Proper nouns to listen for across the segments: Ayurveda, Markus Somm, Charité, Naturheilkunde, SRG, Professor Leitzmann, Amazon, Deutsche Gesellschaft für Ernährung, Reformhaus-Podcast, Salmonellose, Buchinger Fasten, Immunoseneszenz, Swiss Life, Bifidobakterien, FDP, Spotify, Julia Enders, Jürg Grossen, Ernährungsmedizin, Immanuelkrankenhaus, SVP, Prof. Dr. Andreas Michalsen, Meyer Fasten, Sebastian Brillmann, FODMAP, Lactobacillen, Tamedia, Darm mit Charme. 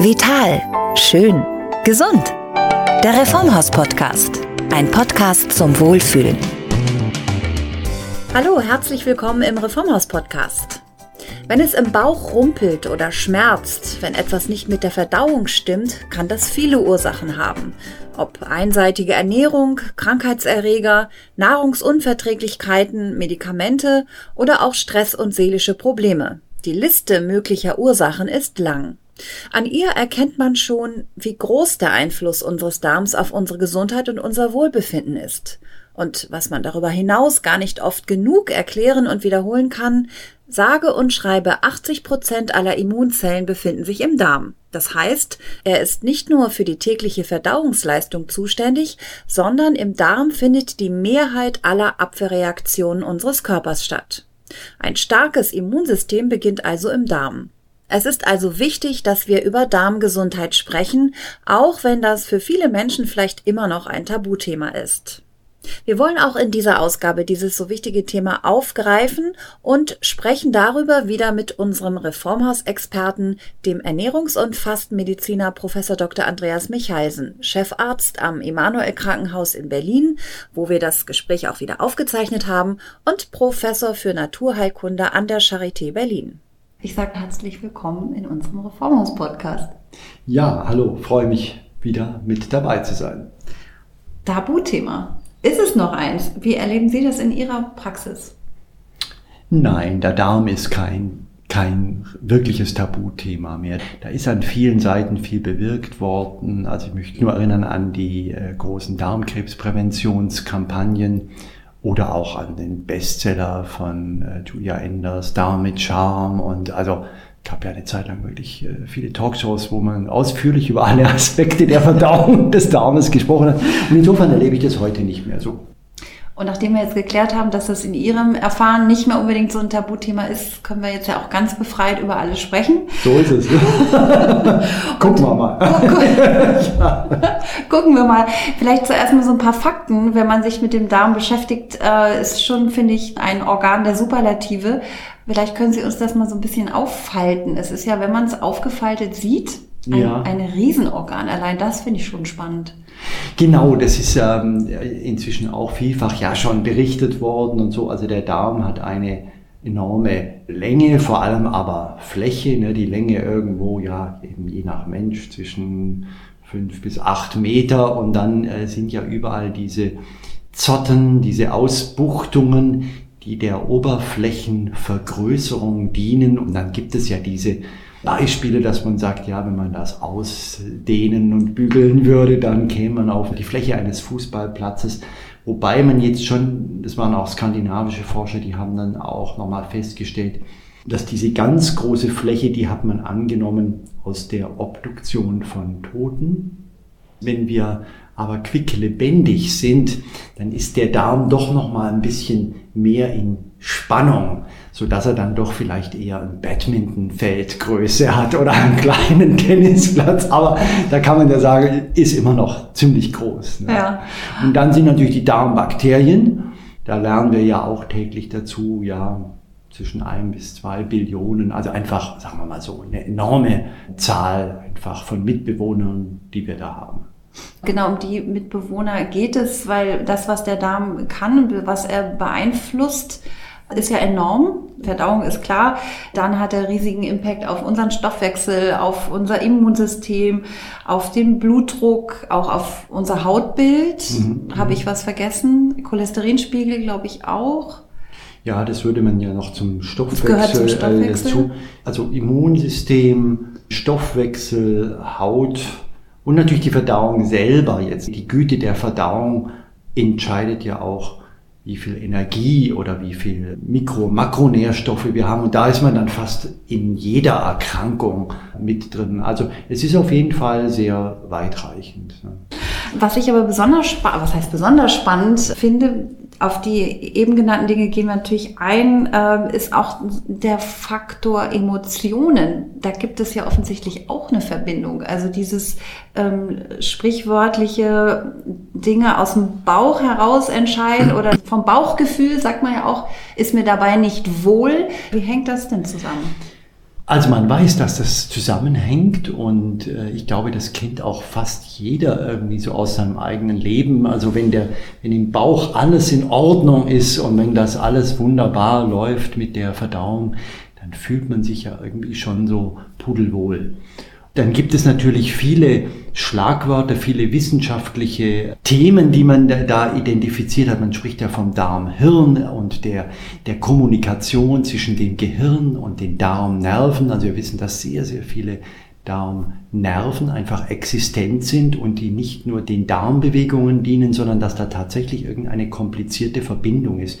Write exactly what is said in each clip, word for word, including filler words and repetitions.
Vital. Schön. Gesund. Der Reformhaus-Podcast. Ein Podcast zum Wohlfühlen. Hallo, herzlich willkommen im Reformhaus-Podcast. Wenn es im Bauch rumpelt oder schmerzt, wenn etwas nicht mit der Verdauung stimmt, kann das viele Ursachen haben. Ob einseitige Ernährung, Krankheitserreger, Nahrungsunverträglichkeiten, Medikamente oder auch Stress und seelische Probleme. Die Liste möglicher Ursachen ist lang. An ihr erkennt man schon, wie groß der Einfluss unseres Darms auf unsere Gesundheit und unser Wohlbefinden ist. Und was man darüber hinaus gar nicht oft genug erklären und wiederholen kann, sage und schreibe achtzig Prozent aller Immunzellen befinden sich im Darm. Das heißt, er ist nicht nur für die tägliche Verdauungsleistung zuständig, sondern im Darm findet die Mehrheit aller Abwehrreaktionen unseres Körpers statt. Ein starkes Immunsystem beginnt also im Darm. Es ist also wichtig, dass wir über Darmgesundheit sprechen, auch wenn das für viele Menschen vielleicht immer noch ein Tabuthema ist. Wir wollen auch in dieser Ausgabe dieses so wichtige Thema aufgreifen und sprechen darüber wieder mit unserem Reformhaus-Experten, dem Ernährungs- und Fastenmediziner Professor Doktor Andreas Michalsen, Chefarzt am Immanuelkrankenhaus in Berlin, wo wir das Gespräch auch wieder aufgezeichnet haben, und Professor für Naturheilkunde an der Charité Berlin. Ich sage herzlich willkommen in unserem Reformhaus-Podcast. Ja, hallo, freue mich wieder mit dabei zu sein. Tabuthema. Ist es noch eins? Wie erleben Sie das in Ihrer Praxis? Nein, der Darm ist kein, kein wirkliches Tabuthema mehr. Da ist an vielen Seiten viel bewirkt worden. Also ich möchte nur erinnern an die äh, großen Darmkrebspräventionskampagnen oder auch an den Bestseller von äh, Julia Enders, Darm mit Charme. Und also gab ja eine Zeit lang wirklich äh, viele Talkshows, wo man ausführlich über alle Aspekte der Verdauung des Darmes gesprochen hat. Und insofern erlebe ich das heute nicht mehr so. Und nachdem wir jetzt geklärt haben, dass das in Ihrem Erfahren nicht mehr unbedingt so ein Tabuthema ist, können wir jetzt ja auch ganz befreit über alles sprechen. So ist es. Gucken wir mal. Guck, guck, gucken wir mal. Vielleicht zuerst mal so ein paar Fakten. Wenn man sich mit dem Darm beschäftigt, äh, ist schon, finde ich, ein Organ der Superlative. Vielleicht können Sie uns das mal so ein bisschen auffalten. Es ist ja, wenn man es aufgefaltet sieht, ein, ja. ein Riesenorgan. Allein das finde ich schon spannend. Genau, das ist ähm, inzwischen auch vielfach ja schon berichtet worden und so. Also der Darm hat eine enorme Länge, vor allem aber Fläche. Ne? Die Länge irgendwo, ja, eben je nach Mensch zwischen fünf bis acht Meter. Und dann äh, sind ja überall diese Zotten, diese Ausbuchtungen, die der Oberflächenvergrößerung dienen. Und dann gibt es ja diese Beispiele, dass man sagt, ja, wenn man das ausdehnen und bügeln würde, dann käme man auf die Fläche eines Fußballplatzes. Wobei man jetzt schon, das waren auch skandinavische Forscher, die haben dann auch nochmal festgestellt, dass diese ganz große Fläche, die hat man angenommen aus der Obduktion von Toten. Wenn wir aber quicklebendig sind, dann ist der Darm doch noch mal ein bisschen mehr in Spannung, sodass er dann doch vielleicht eher ein Badmintonfeldgröße hat oder einen kleinen Tennisplatz. Aber da kann man ja sagen, ist immer noch ziemlich groß. Ne? Ja. Und dann sind natürlich die Darmbakterien. Da lernen wir ja auch täglich dazu, ja, zwischen ein bis zwei Billionen, also einfach, sagen wir mal so, eine enorme Zahl einfach von Mitbewohnern, die wir da haben. Genau, um die Mitbewohner geht es, weil das, was der Darm kann, was er beeinflusst, ist ja enorm. Verdauung ist klar. Dann hat er riesigen Impact auf unseren Stoffwechsel, auf unser Immunsystem, auf den Blutdruck, auch auf unser Hautbild. Mhm. Habe ich was vergessen? Cholesterinspiegel, glaube ich, auch. Ja, das würde man ja noch zum Stoffwechsel, zum Stoffwechsel. Äh, dazu. Also Immunsystem, Stoffwechsel, Haut. Und natürlich die Verdauung selber jetzt. Die Güte der Verdauung entscheidet ja auch, wie viel Energie oder wie viel Mikro-, Makronährstoffe wir haben. Und da ist man dann fast in jeder Erkrankung mit drin. Also es ist auf jeden Fall sehr weitreichend. Was ich aber besonders spannend, was heißt besonders spannend finde, auf die eben genannten Dinge gehen wir natürlich ein, äh, ist auch der Faktor Emotionen. Da gibt es ja offensichtlich auch eine Verbindung. Also dieses ähm, sprichwörtliche Dinge aus dem Bauch heraus entscheiden oder vom Bauchgefühl, sagt man ja auch, ist mir dabei nicht wohl. Wie hängt das denn zusammen? Also man weiß, dass das zusammenhängt und äh, ich glaube, das kennt auch fast jeder irgendwie so aus seinem eigenen Leben. Also wenn der, wenn im Bauch alles in Ordnung ist und wenn das alles wunderbar läuft mit der Verdauung, dann fühlt man sich ja irgendwie schon so pudelwohl. Dann gibt es natürlich viele Schlagwörter, viele wissenschaftliche Themen, die man da identifiziert hat. Man spricht ja vom Darm-Hirn und der, der Kommunikation zwischen dem Gehirn und den Darmnerven. Also wir wissen, dass sehr, sehr viele Darmnerven einfach existent sind und die nicht nur den Darmbewegungen dienen, sondern dass da tatsächlich irgendeine komplizierte Verbindung ist.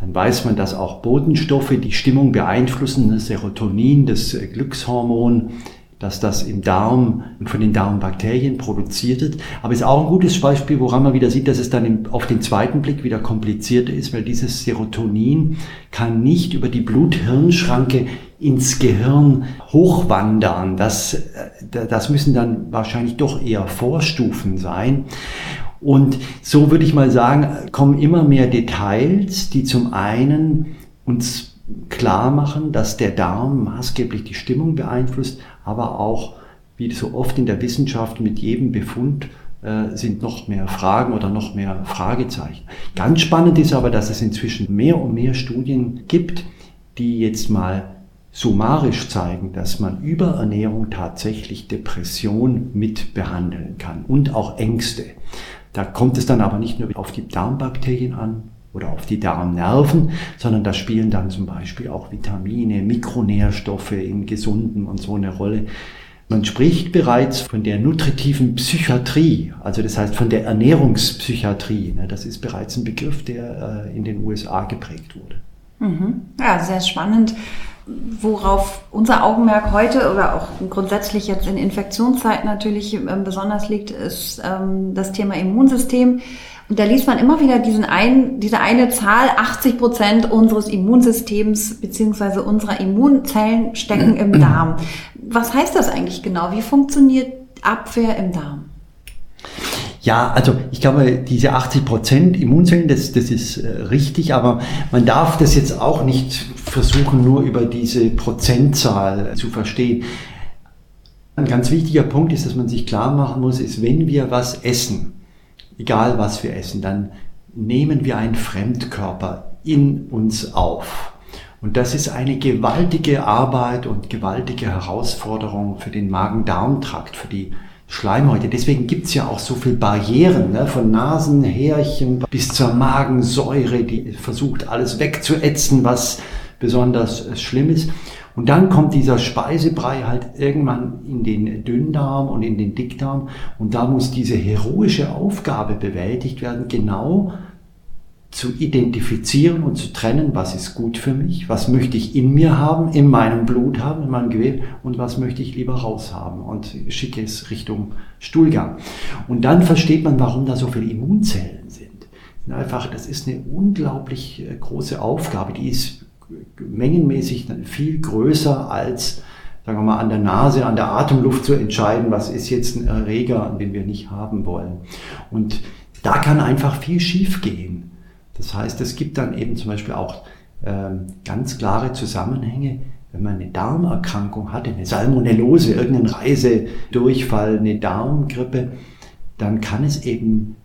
Dann weiß man, dass auch Botenstoffe die Stimmung beeinflussen, das Serotonin, das Glückshormon, dass das im Darm und von den Darmbakterien produziert wird. Aber es ist auch ein gutes Beispiel, woran man wieder sieht, dass es dann auf den zweiten Blick wieder komplizierter ist, weil dieses Serotonin kann nicht über die Blut-Hirn-Schranke ins Gehirn hochwandern. Das, das müssen dann wahrscheinlich doch eher Vorstufen sein. Und so würde ich mal sagen, kommen immer mehr Details, die zum einen uns klar machen, dass der Darm maßgeblich die Stimmung beeinflusst, aber auch, wie so oft in der Wissenschaft, mit jedem Befund äh, sind noch mehr Fragen oder noch mehr Fragezeichen. Ganz spannend ist aber, dass es inzwischen mehr und mehr Studien gibt, die jetzt mal summarisch zeigen, dass man über Ernährung tatsächlich Depression mit behandeln kann und auch Ängste. Da kommt es dann aber nicht nur auf die Darmbakterien an, oder auf die Darmnerven, sondern da spielen dann zum Beispiel auch Vitamine, Mikronährstoffe im Gesunden und so eine Rolle. Man spricht bereits von der nutritiven Psychiatrie, also das heißt von der Ernährungspsychiatrie. Das ist bereits ein Begriff, der in den U S A geprägt wurde. Mhm. Ja, sehr spannend. Worauf unser Augenmerk heute oder auch grundsätzlich jetzt in Infektionszeiten natürlich besonders liegt, ist das Thema Immunsystem. Und da liest man immer wieder diesen einen, diese eine Zahl, achtzig Prozent unseres Immunsystems bzw. unserer Immunzellen stecken im Darm. Was heißt das eigentlich genau? Wie funktioniert Abwehr im Darm? Ja, also ich glaube, diese achtzig Prozent Immunzellen, das, das ist äh, richtig, aber man darf das jetzt auch nicht versuchen, nur über diese Prozentzahl zu verstehen. Ein ganz wichtiger Punkt ist, dass man sich klar machen muss, ist, wenn wir was essen, egal was wir essen, dann nehmen wir einen Fremdkörper in uns auf. Und das ist eine gewaltige Arbeit und gewaltige Herausforderung für den Magen-Darm-Trakt, für die Schleimhäute. Deswegen gibt es ja auch so viele Barrieren, ne? Von Nasenhärchen bis zur Magensäure, die versucht alles wegzuätzen, was besonders schlimm ist. Und dann kommt dieser Speisebrei halt irgendwann in den Dünndarm und in den Dickdarm und da muss diese heroische Aufgabe bewältigt werden, genau zu identifizieren und zu trennen, was ist gut für mich, was möchte ich in mir haben, in meinem Blut haben, in meinem Gewebe und was möchte ich lieber raushaben und schicke es Richtung Stuhlgang. Und dann versteht man, warum da so viele Immunzellen sind. Einfach, das ist eine unglaublich große Aufgabe, die ist mengenmäßig viel größer als, sagen wir mal, an der Nase, an der Atemluft zu entscheiden, was ist jetzt ein Erreger, den wir nicht haben wollen. Und da kann einfach viel schief gehen. Das heißt, es gibt dann eben zum Beispiel auch ähm, ganz klare Zusammenhänge, wenn man eine Darmerkrankung hatte, eine Salmonellose, irgendeinen Reisedurchfall, eine Darmgrippe, dann kann es eben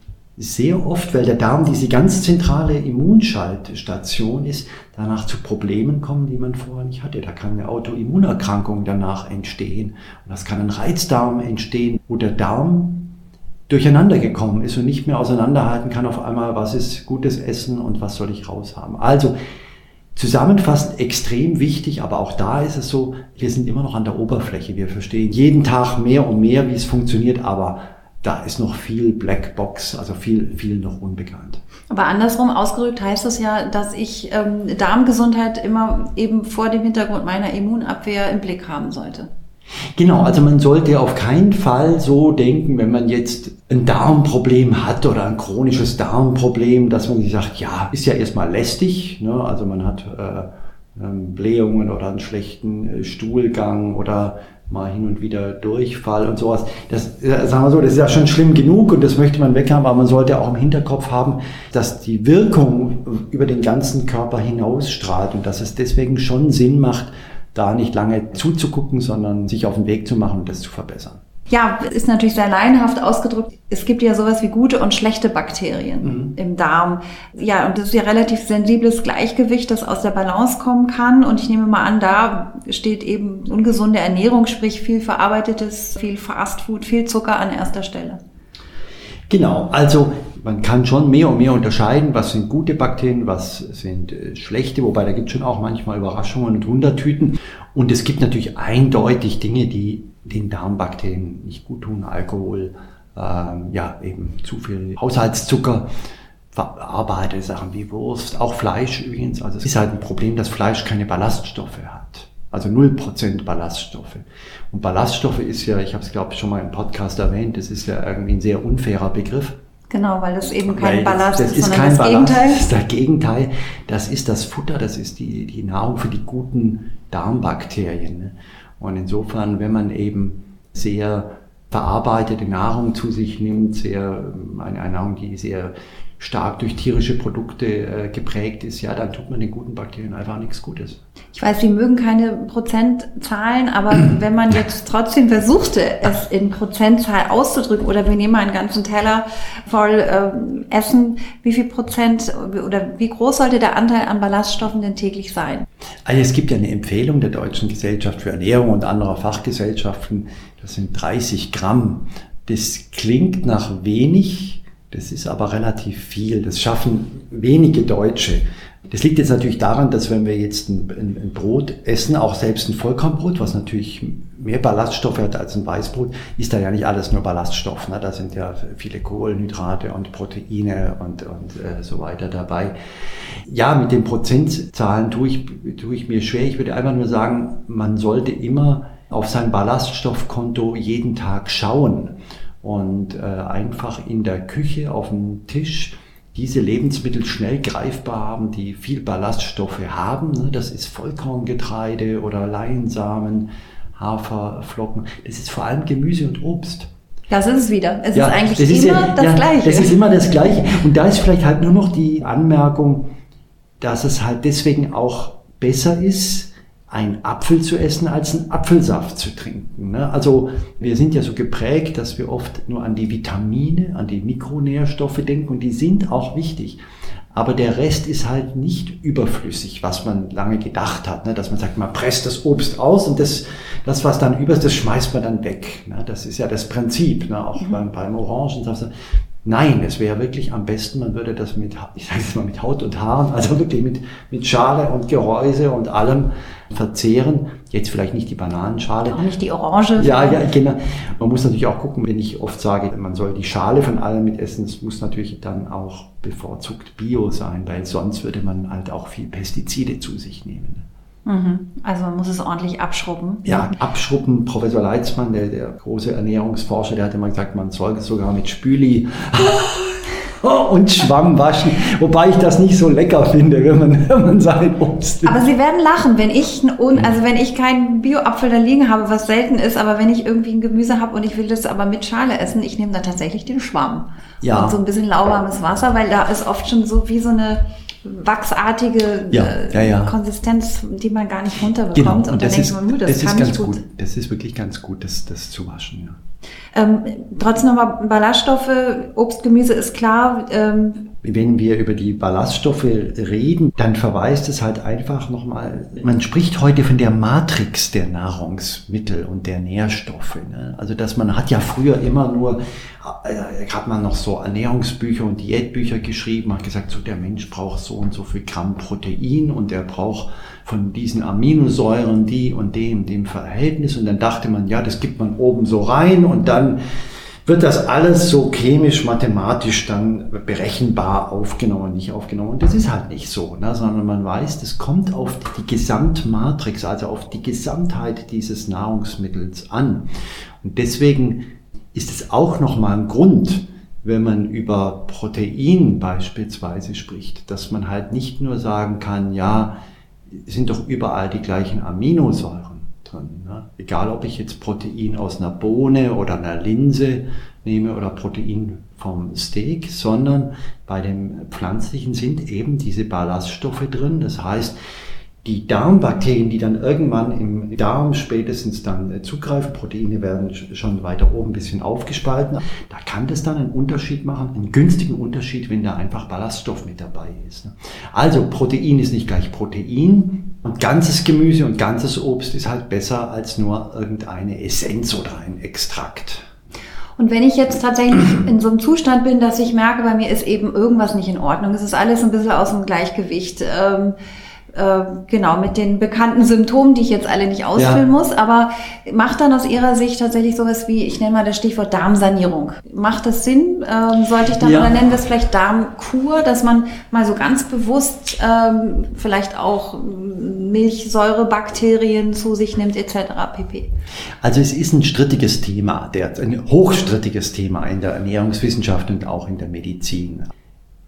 sehr oft, weil der Darm diese ganz zentrale Immunschaltstation ist, danach zu Problemen kommen, die man vorher nicht hatte. Da kann eine Autoimmunerkrankung danach entstehen. Und das kann ein Reizdarm entstehen, wo der Darm durcheinander gekommen ist und nicht mehr auseinanderhalten kann auf einmal, was ist gutes Essen und was soll ich raushaben. Also zusammenfassend extrem wichtig, aber auch da ist es so, wir sind immer noch an der Oberfläche. Wir verstehen jeden Tag mehr und mehr, wie es funktioniert, aber da ist noch viel Blackbox, also viel, viel noch unbekannt. Aber andersrum ausgerückt heißt das ja, dass ich ähm, Darmgesundheit immer eben vor dem Hintergrund meiner Immunabwehr im Blick haben sollte. Genau, also man sollte auf keinen Fall so denken, wenn man jetzt ein Darmproblem hat oder ein chronisches Darmproblem, dass man sich sagt, ja, ist ja erstmal lästig, ne? Also man hat äh, Blähungen oder einen schlechten Stuhlgang oder mal hin und wieder Durchfall und sowas. Das, sagen wir so, das ist ja schon schlimm genug und das möchte man weghaben, aber man sollte auch im Hinterkopf haben, dass die Wirkung über den ganzen Körper hinausstrahlt und dass es deswegen schon Sinn macht, da nicht lange zuzugucken, sondern sich auf den Weg zu machen und das zu verbessern. Ja, ist natürlich sehr laienhaft ausgedrückt. Es gibt ja sowas wie gute und schlechte Bakterien mhm. im Darm. Ja, und das ist ja relativ sensibles Gleichgewicht, das aus der Balance kommen kann. Und ich nehme mal an, da steht eben ungesunde Ernährung, sprich viel Verarbeitetes, viel Fastfood, viel Zucker an erster Stelle. Genau, also man kann schon mehr und mehr unterscheiden, was sind gute Bakterien, was sind schlechte, wobei da gibt es schon auch manchmal Überraschungen und Wundertüten. Und es gibt natürlich eindeutig Dinge, die den Darmbakterien nicht gut tun, Alkohol, ähm, ja eben zu viel Haushaltszucker, verarbeitete Sachen wie Wurst, auch Fleisch übrigens. Also es ist halt ein Problem, dass Fleisch keine Ballaststoffe hat. Also null Prozent Ballaststoffe. Und Ballaststoffe ist ja, ich habe es glaube ich schon mal im Podcast erwähnt, das ist ja irgendwie ein sehr unfairer Begriff. Genau, weil das eben kein weil Ballast das, das ist, sondern ist kein das Ballast, Gegenteil. Das ist das Gegenteil. Das ist das Futter, das ist die, die Nahrung für die guten Darmbakterien. Ne? Und insofern, wenn man eben sehr verarbeitete Nahrung zu sich nimmt, sehr eine Nahrung, die sehr stark durch tierische Produkte äh, geprägt ist, ja, dann tut man den guten Bakterien einfach nichts Gutes. Ich weiß, Sie mögen keine Prozentzahlen, aber wenn man jetzt trotzdem versuchte, es in Prozentzahl auszudrücken, oder wir nehmen einen ganzen Teller voll ähm, Essen, wie viel Prozent oder wie groß sollte der Anteil an Ballaststoffen denn täglich sein? Also es gibt ja eine Empfehlung der Deutschen Gesellschaft für Ernährung und anderer Fachgesellschaften, das sind dreißig Gramm. Das klingt nach wenig, das ist aber relativ viel. Das schaffen wenige Deutsche. Das liegt jetzt natürlich daran, dass wenn wir jetzt ein, ein, ein Brot essen, auch selbst ein Vollkornbrot, was natürlich mehr Ballaststoffe hat als ein Weißbrot, ist da ja nicht alles nur Ballaststoff. Ne? Da sind ja viele Kohlenhydrate und Proteine und, und äh, so weiter dabei. Ja, mit den Prozentzahlen tue ich, tue ich mir schwer. Ich würde einfach nur sagen, man sollte immer auf sein Ballaststoffkonto jeden Tag schauen. Und äh, einfach in der Küche, auf dem Tisch, diese Lebensmittel schnell greifbar haben, die viel Ballaststoffe haben. Ne? Das ist Vollkorngetreide oder Leinsamen, Haferflocken. Das ist vor allem Gemüse und Obst. Das ist es wieder. Es ja, ist eigentlich das ist immer ja, das ja, Gleiche. Das ist immer das Gleiche. Und da ist vielleicht halt nur noch die Anmerkung, dass es halt deswegen auch besser ist, einen Apfel zu essen, als einen Apfelsaft zu trinken. Also wir sind ja so geprägt, dass wir oft nur an die Vitamine, an die Mikronährstoffe denken und die sind auch wichtig. Aber der Rest ist halt nicht überflüssig, was man lange gedacht hat, dass man sagt, man presst das Obst aus und das, das was dann über ist, das schmeißt man dann weg. Das ist ja das Prinzip, auch mhm. beim, beim Orangensaft. Nein, es wäre wirklich am besten, man würde das mit, ich sage jetzt mal mit Haut und Haaren, also wirklich mit, mit Schale und Gehäuse und allem verzehren. Jetzt vielleicht nicht die Bananenschale. Auch nicht die Orange. Ja, ja, genau. Man muss natürlich auch gucken, wenn ich oft sage, man soll die Schale von allem mitessen, es muss natürlich dann auch bevorzugt Bio sein, weil sonst würde man halt auch viel Pestizide zu sich nehmen. Also man muss es ordentlich abschrubben. Ja, abschrubben. Professor Leitzmann, der, der große Ernährungsforscher, der hat immer gesagt, man soll es sogar mit Spüli und Schwamm waschen. Wobei ich das nicht so lecker finde, wenn man, wenn man sein Obst isst. Aber Sie werden lachen, wenn ich, ein, also wenn ich keinen Bio-Apfel da liegen habe, was selten ist, aber wenn ich irgendwie ein Gemüse habe und ich will das aber mit Schale essen, ich nehme da tatsächlich den Schwamm. Ja. Und so ein bisschen lauwarmes Wasser, weil da ist oft schon so wie so eine wachsartige ja, ja, ja. Konsistenz, die man gar nicht runterbekommt. Genau. Und, und das dann ist, denkt man, das, das kann ist ganz gut. gut. Das ist wirklich ganz gut, das, das zu waschen. Ja. Ähm, trotzdem nochmal Ballaststoffe, Obst, Gemüse ist klar. Ähm, Wenn wir über die Ballaststoffe reden, dann verweist es halt einfach nochmal, man spricht heute von der Matrix der Nahrungsmittel und der Nährstoffe. Ne? Also dass man hat ja früher immer nur, hat man noch so Ernährungsbücher und Diätbücher geschrieben, hat gesagt, so der Mensch braucht so und so viel Gramm Protein und er braucht von diesen Aminosäuren die und dem, dem Verhältnis. Und dann dachte man, ja, das gibt man oben so rein und dann wird das alles so chemisch, mathematisch dann berechenbar aufgenommen, nicht aufgenommen. Und das ist halt nicht so, ne? Sondern man weiß, das kommt auf die Gesamtmatrix, also auf die Gesamtheit dieses Nahrungsmittels an. Und deswegen ist es auch nochmal ein Grund, wenn man über Protein beispielsweise spricht, dass man halt nicht nur sagen kann, ja, sind doch überall die gleichen Aminosäuren. Egal, ob ich jetzt Protein aus einer Bohne oder einer Linse nehme oder Protein vom Steak, sondern bei dem Pflanzlichen sind eben diese Ballaststoffe drin. Das heißt, die Darmbakterien, die dann irgendwann im Darm spätestens dann zugreifen, Proteine werden schon weiter oben ein bisschen aufgespalten, da kann das dann einen Unterschied machen, einen günstigen Unterschied, wenn da einfach Ballaststoff mit dabei ist. Also Protein ist nicht gleich Protein. Und ganzes Gemüse und ganzes Obst ist halt besser als nur irgendeine Essenz oder ein Extrakt. Und wenn ich jetzt tatsächlich in so einem Zustand bin, dass ich merke, bei mir ist eben irgendwas nicht in Ordnung, es ist alles ein bisschen aus dem Gleichgewicht, ähm, äh, genau, mit den bekannten Symptomen, die ich jetzt alle nicht ausfüllen ja. muss, aber macht dann aus Ihrer Sicht tatsächlich sowas wie, ich nenne mal das Stichwort Darmsanierung. Macht das Sinn? Ähm, sollte ich dann, ja. oder nennen wir es vielleicht Darmkur, dass man mal so ganz bewusst ähm, vielleicht auch Milchsäurebakterien zu sich nimmt et cetera pp. Also es ist ein strittiges Thema, ein hochstrittiges Thema in der Ernährungswissenschaft und auch in der Medizin.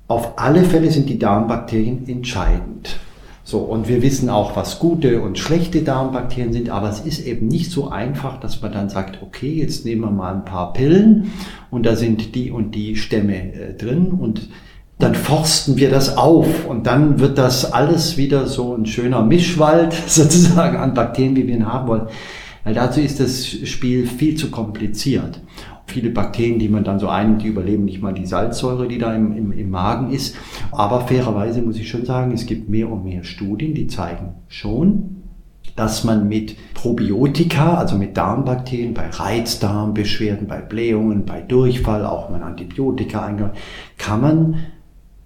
Auf alle Fälle sind die Darmbakterien entscheidend. So, und wir wissen auch, was gute und schlechte Darmbakterien sind, aber es ist eben nicht so einfach, dass man dann sagt, okay, jetzt nehmen wir mal ein paar Pillen und da sind die und die Stämme äh, drin und dann forsten wir das auf und dann wird das alles wieder so ein schöner Mischwald sozusagen an Bakterien, wie wir ihn haben wollen. Weil dazu ist das Spiel viel zu kompliziert. Viele Bakterien, die man dann so einnimmt, die überleben nicht mal die Salzsäure, die da im, im, im Magen ist. Aber fairerweise muss ich schon sagen, es gibt mehr und mehr Studien, die zeigen schon, dass man mit Probiotika, also mit Darmbakterien, bei Reizdarmbeschwerden, bei Blähungen, bei Durchfall, auch wenn Antibiotika eingenommen, kann man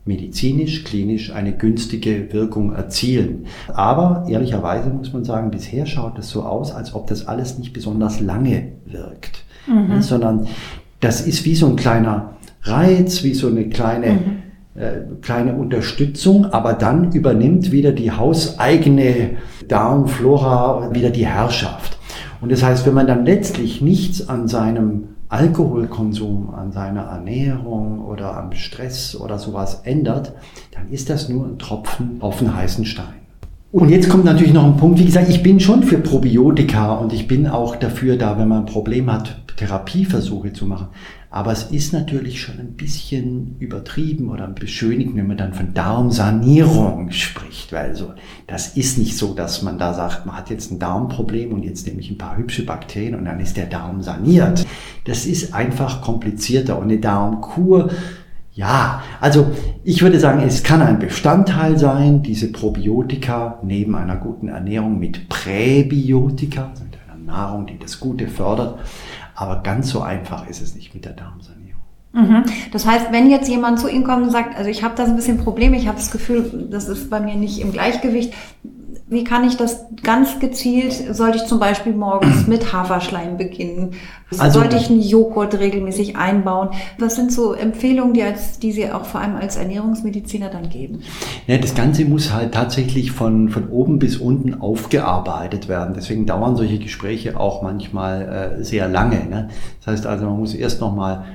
medizinisch, klinisch eine günstige Wirkung erzielen. Aber ehrlicherweise muss man sagen, bisher schaut es so aus, als ob das alles nicht besonders lange wirkt, mhm. sondern das ist wie so ein kleiner Reiz, wie so eine kleine, mhm. äh, kleine Unterstützung, aber dann übernimmt wieder die hauseigene Darmflora wieder die Herrschaft. Und das heißt, wenn man dann letztlich nichts an seinem Alkoholkonsum, an seiner Ernährung oder am Stress oder sowas ändert, dann ist das nur ein Tropfen auf den heißen Stein. Und jetzt kommt natürlich noch ein Punkt, wie gesagt, ich bin schon für Probiotika und ich bin auch dafür da, wenn man ein Problem hat, Therapieversuche zu machen. Aber es ist natürlich schon ein bisschen übertrieben oder beschönigend, wenn man dann von Darmsanierung spricht. Weil so, das ist nicht so, dass man da sagt, man hat jetzt ein Darmproblem und jetzt nehme ich ein paar hübsche Bakterien und dann ist der Darm saniert. Das ist einfach komplizierter. Und eine Darmkur, ja, also ich würde sagen, es kann ein Bestandteil sein, diese Probiotika neben einer guten Ernährung mit Präbiotika, mit einer Nahrung, die das Gute fördert. Aber ganz so einfach ist es nicht mit der Darmsanierung. Mhm. Das heißt, wenn jetzt jemand zu Ihnen kommt und sagt, also ich habe da so ein bisschen Probleme, ich habe das Gefühl, das ist bei mir nicht im Gleichgewicht, wie kann ich das ganz gezielt, sollte ich zum Beispiel morgens mit Haferschleim beginnen? Also, sollte ich einen Joghurt regelmäßig einbauen? Was sind so Empfehlungen, die, als, die Sie auch vor allem als Ernährungsmediziner dann geben? Ja, das Ganze muss halt tatsächlich von, von oben bis unten aufgearbeitet werden. Deswegen dauern solche Gespräche auch manchmal äh, sehr lange. Ne? Das heißt also, man muss erst nochmal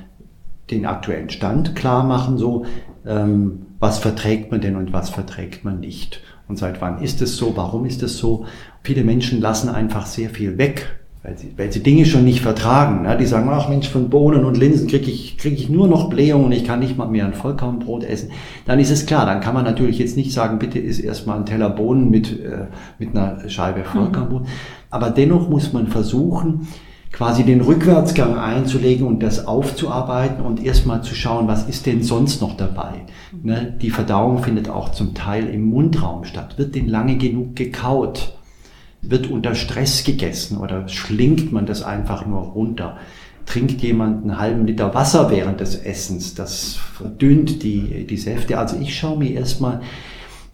den aktuellen Stand klar machen, so ähm, was verträgt man denn und was verträgt man nicht. Und seit wann ist es so? Warum ist es so? Viele Menschen lassen einfach sehr viel weg, weil sie, weil sie Dinge schon nicht vertragen. Die sagen, ach Mensch, von Bohnen und Linsen kriege ich, krieg ich nur noch Blähungen und ich kann nicht mal mehr ein Vollkornbrot essen. Dann ist es klar, dann kann man natürlich jetzt nicht sagen, bitte isst erstmal einen Teller Bohnen mit, äh, mit einer Scheibe Vollkornbrot. Mhm. Aber dennoch muss man versuchen, quasi den Rückwärtsgang einzulegen und das aufzuarbeiten und erstmal zu schauen, was ist denn sonst noch dabei. Ne? Die Verdauung findet auch zum Teil im Mundraum statt. Wird denn lange genug gekaut? Wird unter Stress gegessen oder schlingt man das einfach nur runter? Trinkt jemand einen halben Liter Wasser während des Essens? Das verdünnt die, die Säfte. Also ich schaue mir erstmal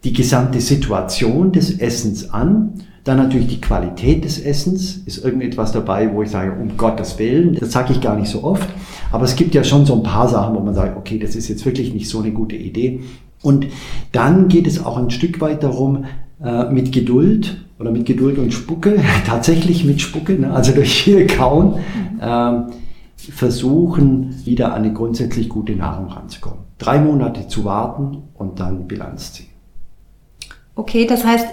die gesamte Situation des Essens an. Dann natürlich die Qualität des Essens. Ist irgendetwas dabei, wo ich sage, um Gottes Willen, das sage ich gar nicht so oft. Aber es gibt ja schon so ein paar Sachen, wo man sagt, okay, das ist jetzt wirklich nicht so eine gute Idee. Und dann geht es auch ein Stück weit darum, mit Geduld oder mit Geduld und Spucke, tatsächlich mit Spucke, ne? Also durch viel Kauen, mhm. versuchen, wieder an eine grundsätzlich gute Nahrung ranzukommen. Drei Monate zu warten und dann Bilanz ziehen. Okay, das heißt,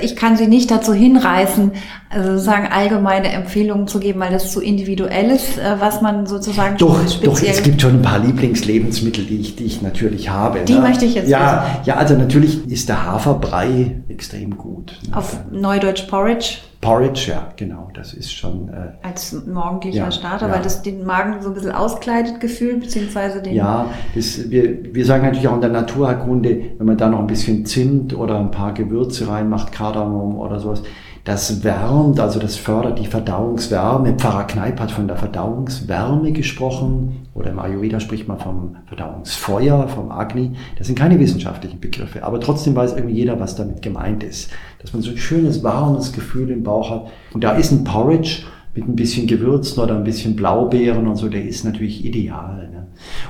Ich kann Sie nicht dazu hinreißen, sozusagen allgemeine Empfehlungen zu geben, weil das zu individuell ist, was man sozusagen doch, speziell... Doch, es gibt schon ein paar Lieblingslebensmittel, die ich, die ich natürlich habe. Die ne? möchte ich jetzt ja wissen. Ja, also natürlich ist der Haferbrei extrem gut. Ne? Auf Neudeutsch Porridge? Porridge, ja, genau, das ist schon... Äh, Als morgendlicher ja, Starter, ja. weil das den Magen so ein bisschen auskleidet gefühlt, beziehungsweise den... Ja, das, wir, wir sagen natürlich auch in der Naturheilkunde, wenn man da noch ein bisschen Zimt oder ein paar Gewürze reinmacht, Kardamom oder sowas, das wärmt, also das fördert die Verdauungswärme. Pfarrer Kneip hat von der Verdauungswärme gesprochen, oder im Ayurveda spricht man vom Verdauungsfeuer, vom Agni. Das sind keine wissenschaftlichen Begriffe, aber trotzdem weiß irgendwie jeder, was damit gemeint ist. Dass man so ein schönes, warmes Gefühl im Bauch hat. Und da ist ein Porridge mit ein bisschen Gewürzen oder ein bisschen Blaubeeren und so, der ist natürlich ideal. Ne?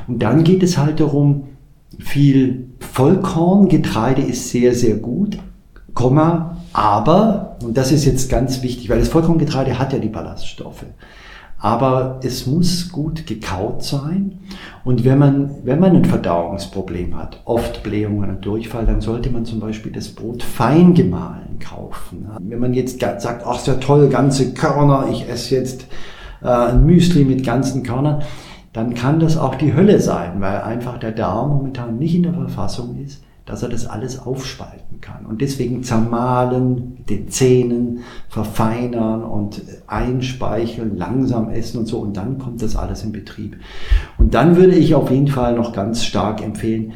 Und dann geht es halt darum, viel Vollkorngetreide ist sehr, sehr gut, Komma, aber, und das ist jetzt ganz wichtig, weil das Vollkorngetreide hat ja die Ballaststoffe, aber es muss gut gekaut sein. Und wenn man, wenn man ein Verdauungsproblem hat, oft Blähungen und Durchfall, dann sollte man zum Beispiel das Brot fein gemahlen kaufen. Wenn man jetzt sagt, ach, ist ja toll, ganze Körner, ich esse jetzt äh, ein Müsli mit ganzen Körnern, dann kann das auch die Hölle sein, weil einfach der Darm momentan nicht in der Verfassung ist, dass er das alles aufspalten kann. Und deswegen zermahlen, mit den Zähnen verfeinern und einspeicheln, langsam essen und so. Und dann kommt das alles in Betrieb. Und dann würde ich auf jeden Fall noch ganz stark empfehlen,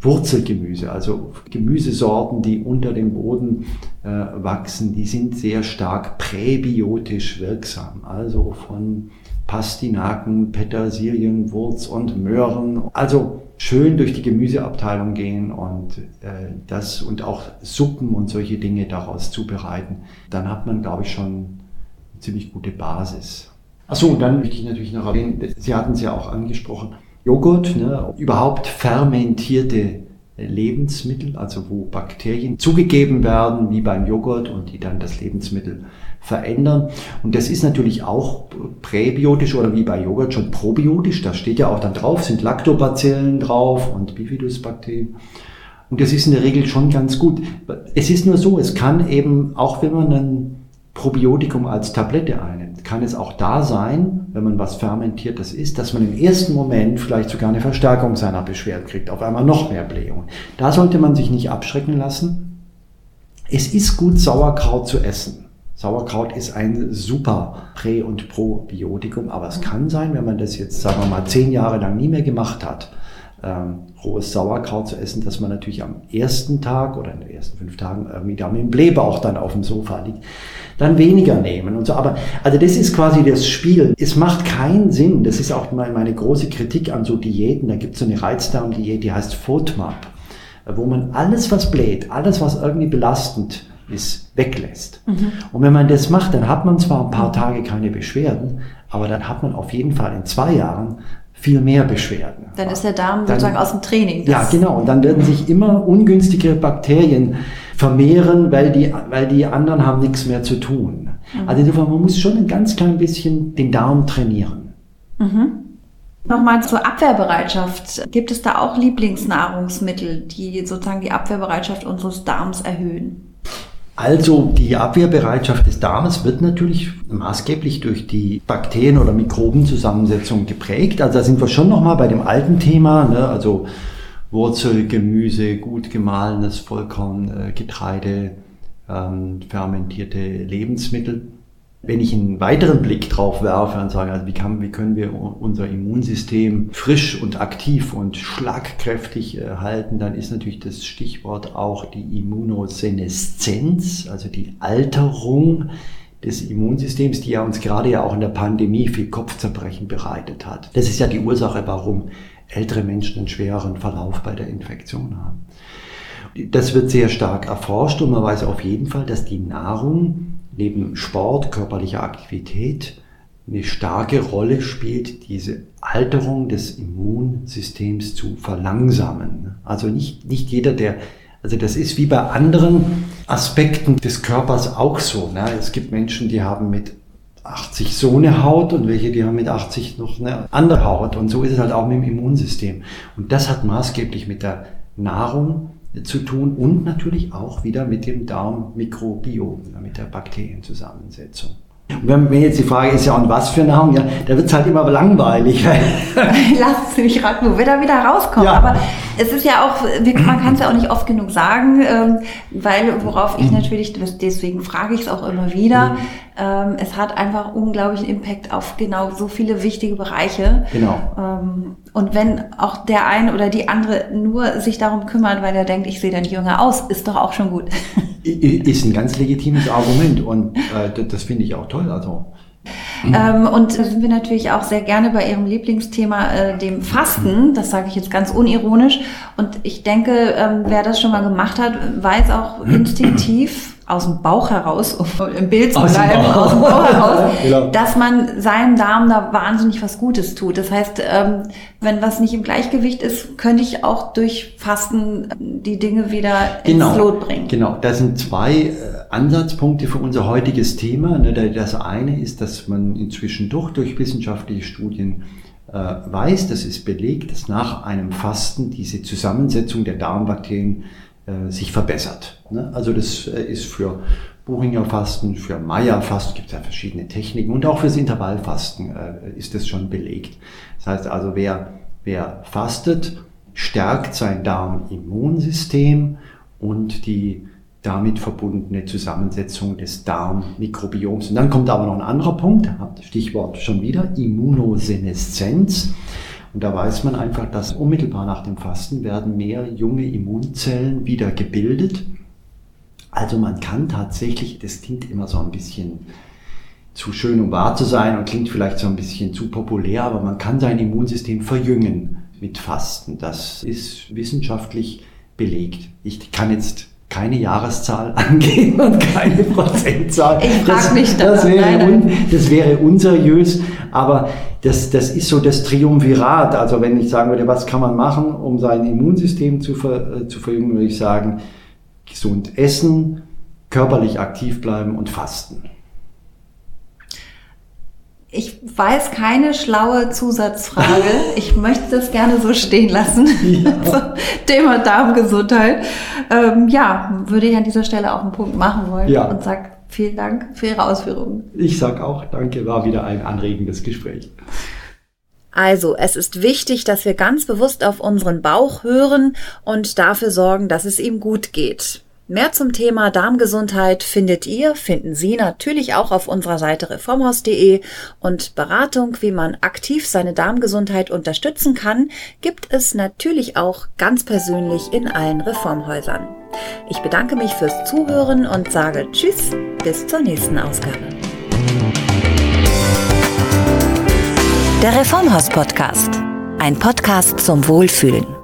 Wurzelgemüse, also Gemüsesorten, die unter dem Boden äh, wachsen, die sind sehr stark präbiotisch wirksam. Also von Pastinaken, Petersilien, Wurz und Möhren. Also schön durch die Gemüseabteilung gehen und äh, das und auch Suppen und solche Dinge daraus zubereiten, dann hat man, glaube ich, schon eine ziemlich gute Basis. Achso, und dann möchte ich natürlich noch erwähnen, Sie hatten es ja auch angesprochen, Joghurt, ne, überhaupt fermentierte Lebensmittel, also wo Bakterien zugegeben werden, wie beim Joghurt, und die dann das Lebensmittel verändern. Und das ist natürlich auch präbiotisch oder wie bei Joghurt schon probiotisch. Da steht ja auch dann drauf, sind Lactobacillen drauf und Bifidobakterien. Und das ist in der Regel schon ganz gut. Es ist nur so, es kann eben, auch wenn man ein Probiotikum als Tablette einnimmt, kann es auch da sein, wenn man was Fermentiertes isst, dass man im ersten Moment vielleicht sogar eine Verstärkung seiner Beschwerden kriegt, auf einmal noch mehr Blähungen. Da sollte man sich nicht abschrecken lassen. Es ist gut, Sauerkraut zu essen. Sauerkraut ist ein super Prä- und Probiotikum, aber es kann sein, wenn man das jetzt, sagen wir mal, zehn Jahre lang nie mehr gemacht hat, ähm, rohes Sauerkraut zu essen, dass man natürlich am ersten Tag oder in den ersten fünf Tagen irgendwie da mit dem Blähbauch dann auf dem Sofa liegt, dann weniger nehmen und so. Aber also das ist quasi das Spiel. Es macht keinen Sinn. Das ist auch meine große Kritik an so Diäten. Da gibt es so eine Reizdarmdiät, die heißt FODMAP, wo man alles, was bläht, alles, was irgendwie belastend ist, weglässt. Mhm. Und wenn man das macht, dann hat man zwar ein paar Tage keine Beschwerden, aber dann hat man auf jeden Fall in zwei Jahren viel mehr Beschwerden. Dann ist der Darm dann, sozusagen aus dem Training. Ja, genau. Und dann werden sich immer ungünstige Bakterien vermehren, weil die, weil die anderen haben nichts mehr zu tun. Mhm. Also insofern, man muss schon ein ganz klein bisschen den Darm trainieren. Mhm. Nochmal zur Abwehrbereitschaft. Gibt es da auch Lieblingsnahrungsmittel, die sozusagen die Abwehrbereitschaft unseres Darms erhöhen? Also die Abwehrbereitschaft des Darmes wird natürlich maßgeblich durch die Bakterien- oder Mikrobenzusammensetzung geprägt. Also da sind wir schon nochmal bei dem alten Thema, ne? Also Wurzel, Gemüse, gut gemahlenes Vollkorngetreide, ähm, fermentierte Lebensmittel. Wenn ich einen weiteren Blick drauf werfe und sage, also wie, kann, wie können wir unser Immunsystem frisch und aktiv und schlagkräftig äh, halten, dann ist natürlich das Stichwort auch die Immunoseneszenz, also die Alterung des Immunsystems, die ja uns gerade ja auch in der Pandemie viel Kopfzerbrechen bereitet hat. Das ist ja die Ursache, warum ältere Menschen einen schwereren Verlauf bei der Infektion haben. Das wird sehr stark erforscht und man weiß auf jeden Fall, dass die Nahrung neben Sport, körperlicher Aktivität eine starke Rolle spielt, diese Alterung des Immunsystems zu verlangsamen. Also nicht, nicht jeder, der, also das ist wie bei anderen Aspekten des Körpers auch so. Ne? Es gibt Menschen, die haben mit achtzig so eine Haut und welche, die haben mit achtzig noch eine andere Haut. Und so ist es halt auch mit dem Immunsystem. Und das hat maßgeblich mit der Nahrung zu tun und natürlich auch wieder mit dem Darmmikrobiom, mit der Bakterienzusammensetzung. Und wenn jetzt die Frage ist, ja, und was für Nahrung, ja, da wird es halt immer langweilig. Lass es mich raten, wo wir da wieder rauskommen. Ja. Aber es ist ja auch, man kann es ja auch nicht oft genug sagen, weil worauf ich natürlich, deswegen frage ich es auch immer wieder, mhm. es hat einfach unglaublichen Impact auf genau so viele wichtige Bereiche. Genau. Und wenn auch der eine oder die andere nur sich darum kümmert, weil er denkt, ich sehe da nicht jünger aus, ist doch auch schon gut. Ist ein ganz legitimes Argument und äh, das finde ich auch toll. Also. Ähm, und da sind wir natürlich auch sehr gerne bei Ihrem Lieblingsthema, äh, dem Fasten. Das sage ich jetzt ganz unironisch. Und ich denke, ähm, wer das schon mal gemacht hat, weiß auch instinktiv aus dem Bauch heraus, um im Bild zu bleiben, aus, aus dem Bauch heraus, ja, dass man seinem Darm da wahnsinnig was Gutes tut. Das heißt, ähm, wenn was nicht im Gleichgewicht ist, könnte ich auch durch Fasten die Dinge wieder genau, ins Lot bringen. Genau, das sind zwei äh, Ansatzpunkte für unser heutiges Thema. Das eine ist, dass man inzwischen doch durch wissenschaftliche Studien äh, weiß, das ist belegt, dass nach einem Fasten diese Zusammensetzung der Darmbakterien sich verbessert. Also das ist für Buchinger Fasten, für Meyer Fasten, gibt es ja verschiedene Techniken und auch fürs Intervallfasten ist das schon belegt. Das heißt also, wer, wer fastet, stärkt sein Darm-Immunsystem und die damit verbundene Zusammensetzung des Darm-Mikrobioms. Und dann kommt aber noch ein anderer Punkt, Stichwort schon wieder, Immunoseneszenz. Und da weiß man einfach, dass unmittelbar nach dem Fasten werden mehr junge Immunzellen wieder gebildet. Also man kann tatsächlich, das klingt immer so ein bisschen zu schön, um wahr zu sein und klingt vielleicht so ein bisschen zu populär, aber man kann sein Immunsystem verjüngen mit Fasten. Das ist wissenschaftlich belegt. Ich kann jetzt keine Jahreszahl angeben und keine Prozentzahl. Ich frage mich das. Das wäre, un, das wäre unseriös, aber das, das ist so das Triumvirat. Also wenn ich sagen würde, was kann man machen, um sein Immunsystem zu, ver, zu verjüngen, würde ich sagen, gesund essen, körperlich aktiv bleiben und fasten. Ich weiß keine schlaue Zusatzfrage. Ich möchte das gerne so stehen lassen. Ja. Zum Thema Darmgesundheit. Ähm, ja, würde ich an dieser Stelle auch einen Punkt machen wollen ja. und sage vielen Dank für Ihre Ausführungen. Ich sage auch danke, war wieder ein anregendes Gespräch. Also, es ist wichtig, dass wir ganz bewusst auf unseren Bauch hören und dafür sorgen, dass es ihm gut geht. Mehr zum Thema Darmgesundheit findet ihr, finden Sie natürlich auch auf unserer Seite reformhaus punkt de und Beratung, wie man aktiv seine Darmgesundheit unterstützen kann, gibt es natürlich auch ganz persönlich in allen Reformhäusern. Ich bedanke mich fürs Zuhören und sage Tschüss, bis zur nächsten Ausgabe. Der Reformhaus-Podcast, ein Podcast zum Wohlfühlen.